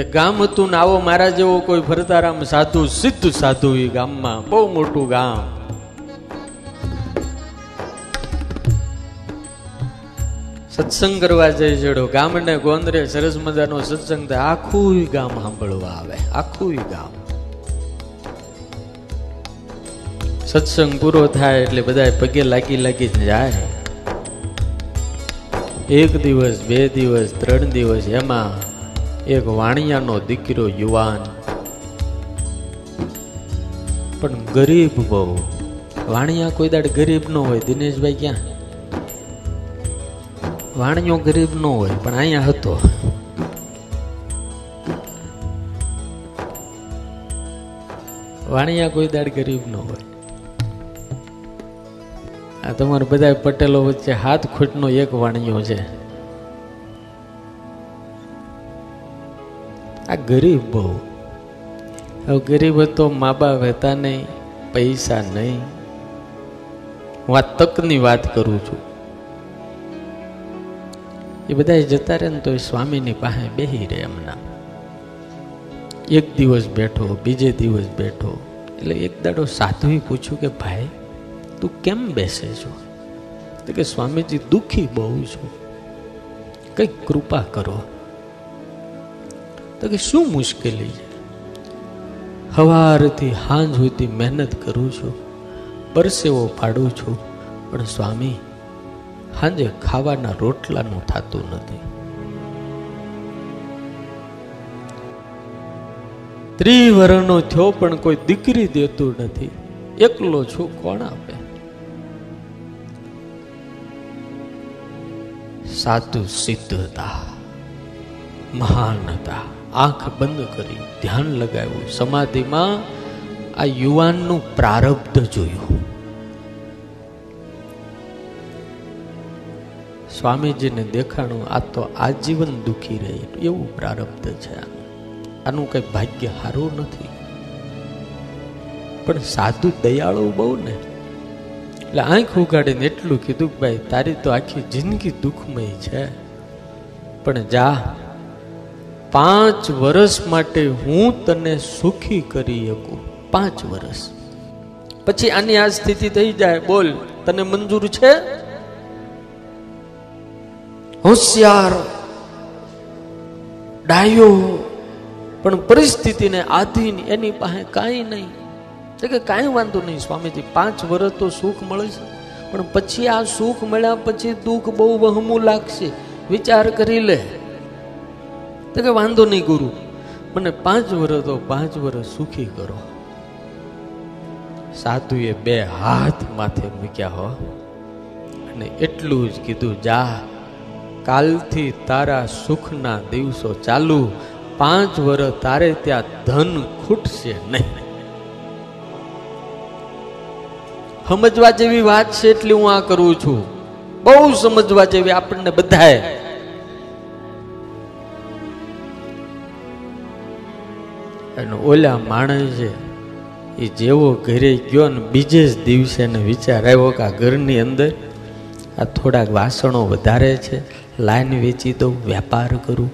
એ ગામ હતું ને આવો મારા જેવો કોઈ ભરતારામ સાધુ સિદ્ધ સાધુ એ ગામમાં બહુ મોટું ગામ. સત્સંગ કરવા જઈ જડો ગામને ગોંદરે સરસ મજાનો સત્સંગ થાય, આખું ગામ સાંભળવા આવે, આખું ગામ. સત્સંગ પૂરો થાય એટલે બધા પગે લાગી લાગી જાય. એક દિવસ, બે દિવસ, ત્રણ દિવસ, એમાં એક વાણિયાનો દીકરો યુવાન પણ ગરીબ બહુ. વાણિયા કોઈ દાડ ગરીબ ન હોય, દિનેશભાઈ ક્યાં વાણિયો ગરીબ ન હોય, પણ અહીંયા હતો. વાણિયા કોઈ દાડ ગરીબ ન હોય. આ તમારા બધા પટેલો વચ્ચે હાથ ખૂટનો એક વાણિયો છે. આ ગરીબ બહુ. હવે ગરીબ હતો, મા બાપ હતા નહીં, પૈસા નહીં. હું આ તકની વાત કરું છું. એ બધા જતા રહે ને તો એ સ્વામીની પાસે બેસી રહે. એમના એક દિવસ બેઠો, બીજે દિવસ બેઠો, એટલે એક દાડો સાધુએ પૂછ્યું કે ભાઈ તું કેમ બેસે છો? તો કે સ્વામીજી દુઃખી બહુ છું, કંઈક કૃપા કરો. તો કે શું મુશ્કેલી છે? હવારથી હાંજ સુધી મહેનત કરું છું, પરસેવો ફાડું છું, પણ સ્વામી હાંજે ખાવાના રોટલાનું થતું નથી. 30 વર્ષનો થયો પણ કોઈ દીકરી દેતું નથી, એકલો છું, કોણ આપે? સાધુ સિદ્ધ હતા, મહાન હતા. આંખ બંધ કરી ધ્યાન લગાવ્યું, સમાધિમાં આ યુવાનનું પ્રારબ્ધ જોયું. સ્વામીજીને દેખાણું આ તો આજીવન દુઃખી રહે એવું પ્રારબ્ધ છે, આનું કંઈ ભાગ્ય સારું નથી. પણ સાધુ દયાળુ બહુ ને, એટલે આંખ ઉગાડીને એટલું કીધું કે ભાઈ તારી તો આખી જિંદગી દુઃખમય છે, પણ જા 5 વર્ષ માટે હું તને સુખી કરી શકું. 5 વર્ષ પછી આની આ સ્થિતિ થઈ જાય, બોલ તને મંજૂર છે? હોશિયાર ડાયો પણ પરિસ્થિતિને આધીન, એની પાસે કાંઈ નહીં. તો કે કાંઈ વાંધો નહીં સ્વામીજી, 5 વર્ષ તો સુખ મળશે, પણ પછી આ સુખ મળ્યા પછી દુઃખ બહુ વહમું લાગશે, વિચાર કરી લે. તો કે વાંધો નહીં ગુરુ, મને 5 વર્ષ તો 5 વર્ષ સુખી કરો. સાધુએ 2 હાથ માથે મૂક્યા હો અને એટલું જ કીધું, જા કાલથી તારા સુખના દિવસો ચાલુ, 5 વર્ષ તારે ત્યાં ધન ખૂટશે નહીં. સમજવા જેવી વાત છે એટલે હું આ કરું છું, બહુ સમજવા જેવી આપણને બધાએ. અને ઓલા માણસ છે એ જેવો ઘરે ગયો ને બીજે જ દિવસે એને વિચાર આવ્યો કે આ ઘરની અંદર આ થોડાક વાસણો વધારે છે, લાઈન વેચી દઉં, વેપાર કરું.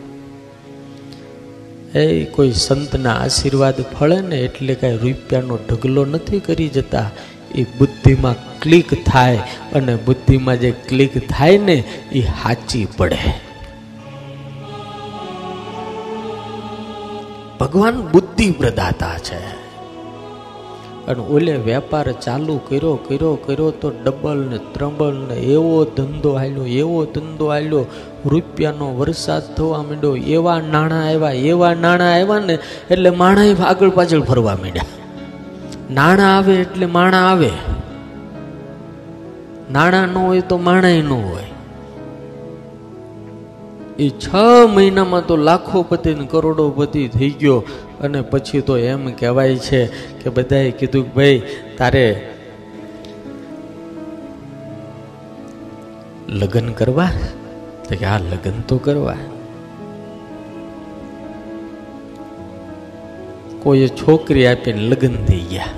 એ કોઈ સંતના આશીર્વાદ ફળે ને એટલે કાંઈ રૂપિયાનો ઢગલો નથી કરી જતા. એ બુદ્ધિમાં ક્લિક થાય અને બુદ્ધિમાં જે ક્લિક થાય ને એ સાચી પડે. ભગવાન બુદ્ધિ પ્રદાતા છે. અને ઓલે વેપાર ચાલુ કર્યો તો ડબલ ને ત્રબલ ને એવો ધંધો હાલ્યો, રૂપિયાનો વરસાદ થવા માંડ્યો, એવા નાણાં આવ્યા, ને એટલે માણા આગળ પાછળ ફરવા માંડ્યા. નાણાં આવે એટલે માણા આવે, નાણાં ન હોય તો માણાય ન હોય. એ 6 મહિનામાં તો લાખોપતિ ને કરોડોપતિ થઈ ગયો. અને પછી તો એમ કહેવાય છે કે બધાએ કીધું કે ભાઈ તારે લગ્ન કરવા? તો કે હા, લગ્ન તો કરવા. કોઈએ છોકરી આપીને લગ્ન થઈ ગયા. 1-1.5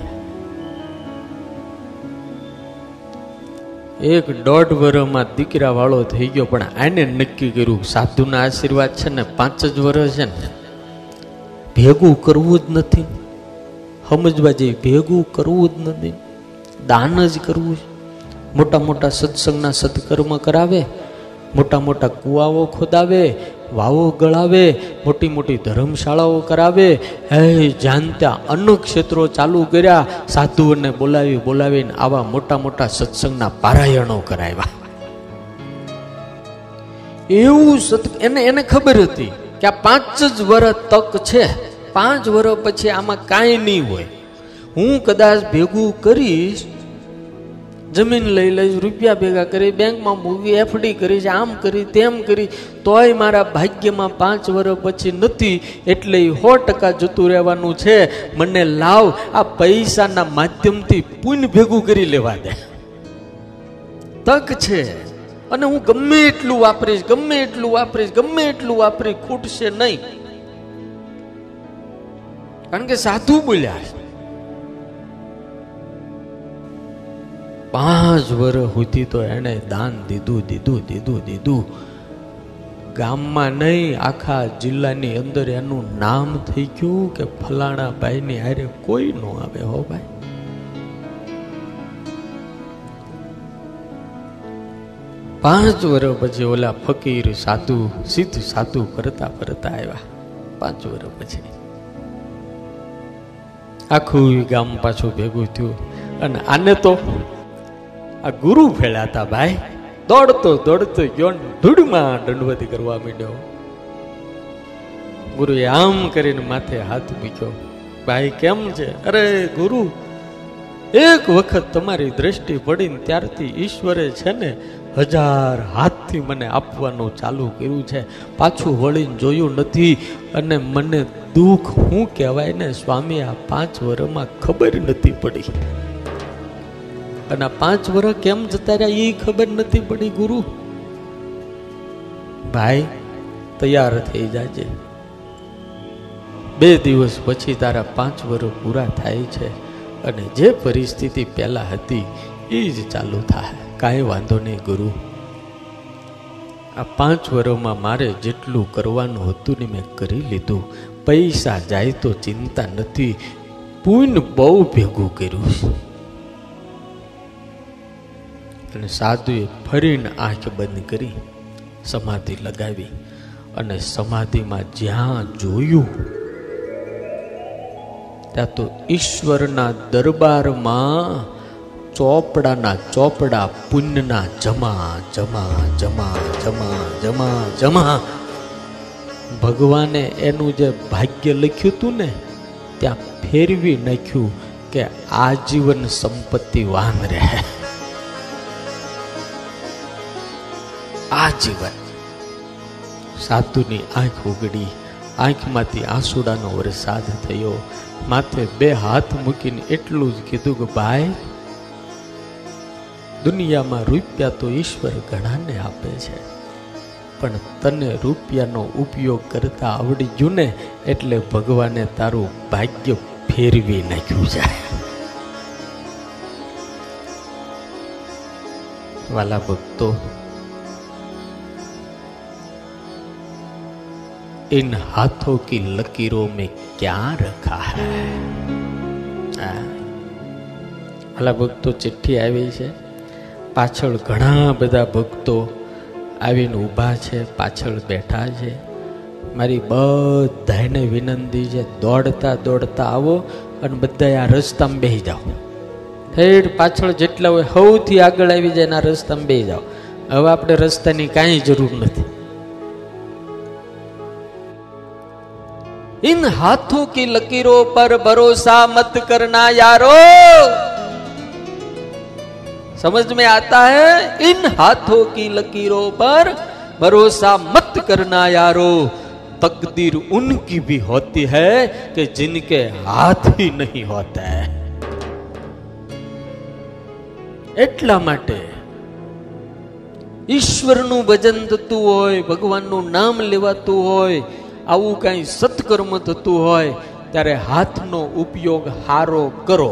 વર્ષમાં દીકરા વાળો થઈ ગયો, પણ આને નક્કી કર્યું સાધુના આશીર્વાદ છે ને 5 જ વર્ષ છે ને ભેગું કરવું જ નથી, સમજવા જેવી, ભેગું કરવું જ નથી, દાન જ કરવું છે. મોટા મોટા સત્સંગના સત્કર્મ કરાવે, મોટા મોટા કૂવાઓ ખોદાવે, વાવો ગળાવે, મોટી મોટી ધર્મશાળાઓ કરાવે, હે જાણતા અન્ન ક્ષેત્રો ચાલુ કર્યા, સાધુઓને બોલાવીને આવા મોટા મોટા સત્સંગના પારાયણો કરાવ્યા. એવું એને ખબર હતી કે આ 5 વર્ષ તક છે, 5 વર્ષ પછી આમાં કાંઈ નહીં હોય, હું કદાચ ભેગું કરીશ, જમીન લઈ લઈશ, રૂપિયા ભેગા કરી બેંકમાં મૂકી, એફડી કરીશ, આમ કરી તેમ કરી, તોય મારા ભાગ્યમાં 5 વર્ષ પછી નથી, એટલે 100% જતું રહેવાનું છે. મને લાવ આ પૈસાના માધ્યમથી પુણ્ય ભેગું કરી લેવા દે, તક છે, અને હું ગમે એટલું વાપરીશ, ખૂટશે નહીં. કારણ કે સાધુ બોલ્યા. 5 વર્ષ સુધી તો એને દાન દીધું. ગામમાં નહીં, આખા જિલ્લાની અંદર એનું નામ થઈ ગયું કે ફલાણા ભાઈની હારે કોઈ ન આવે હો ભાઈ. 5 વર્ષ પછી ઓલા ફકીર સાધુ, સિદ્ધ સાધુ કરતા આવ્યા. 5 વર્ષ પછી આખું ગામ પાછું ભેગું થયું. અને આને તો આ ગુરુ ફેલાતા ભાઈ, દોડતો ગયો, ધૂળમાં દંડવતી કરવા માંડ્યો. ગુરુએ આમ કરીને માથે હાથ મૂક્યો, ભાઈ કેમ છે? અરે ગુરુ, એક વખત તમારી દ્રષ્ટિ પડીને ત્યારથી ઈશ્વરે છે ને 1000 હાથથી મને આપવાનું ચાલુ કર્યું છે, પાછું વળીને જોયું નથી, અને મને દુઃખ હું કહેવાય ને સ્વામી, આ 5 વર્ષમાં ખબર નથી પડી, અને આ 5 વર્ષ કેમ જતા રહ્યા એ ખબર નથી પડી. ગુરુ ભાઈ તૈયાર થઈ જાજે, 2 દિવસ પછી તારા 5 વર્ષ પૂરા થાય છે, અને જે પરિસ્થિતિ પહેલા હતી એ જ ચાલુ થાય, કાંઈ વાંધો નહીં. ગુરુ આ 5 વર્ષમાં મારે જેટલું કરવાનું હતું ને મેં કરી લીધું, પૈસા જાય તો ચિંતા નથી, પુણ્ય બહુ ભેગું કર્યું. અને સાધુએ ફરીને આંખ બંધ કરી સમાધિ લગાવી, અને સમાધિમાં જ્યાં જોયું ત્યાં તો ઈશ્વરના દરબારમાં ચોપડાના ચોપડા પુણ્યના જમા. ભગવાને એનું જે ભાગ્ય લખ્યું હતું ને ત્યાં ફેરવી નાખ્યું કે આજીવન સંપત્તિવાન રહે. આ જીવન સાધુની આંખ ઉગડી, આંખમાંથી આંસુડાનો વરસાદ થયો, માથે 2 હાથ મૂકીને એટલું જ કીધું કે ભાઈ, દુનિયામાં રૂપિયા તો ઈશ્વર ઘણાને આપે છે, પણ તને રૂપિયાનો ઉપયોગ કરતા આવડી ગયું ને, એટલે ભગવાને તારું ભાગ્ય ફેરવી નાખ્યું છે. વાલા ભક્તો, इन हाथों की लकीरों में क्या रखा है? भला भक्तो चिट्ठी आई है, पाछल घणा बधा भक्तो आवीने ऊभा है, पाछल बैठा है, मारी बधाने विनंती है, दौड़ता आवो अने बधाए आ रस्तामां बेही जाओ. हेठ पाछल जेटला होय सौथी आगळ आवी जाय ने आ रस्तामां बेही जाओ. हवे आपणे रस्तानी कांई जरूर नथी. इन हाथों की लकीरों पर भरोसा मत करना यारो. समझ में आता है? इन हाथों की लकीरों पर भरोसा मत करना यारो. तकदीर उनकी भी होती है कि जिनके हाथ ही नहीं होते. એટલા માટે ઈશ્વરનું ભજન થતું હોય, ભગવાનનું નામ લેવાતું હોય, આવું કંઈ સત્કર્મ થતું હોય ત્યારે હાથનો ઉપયોગ સારો કરો.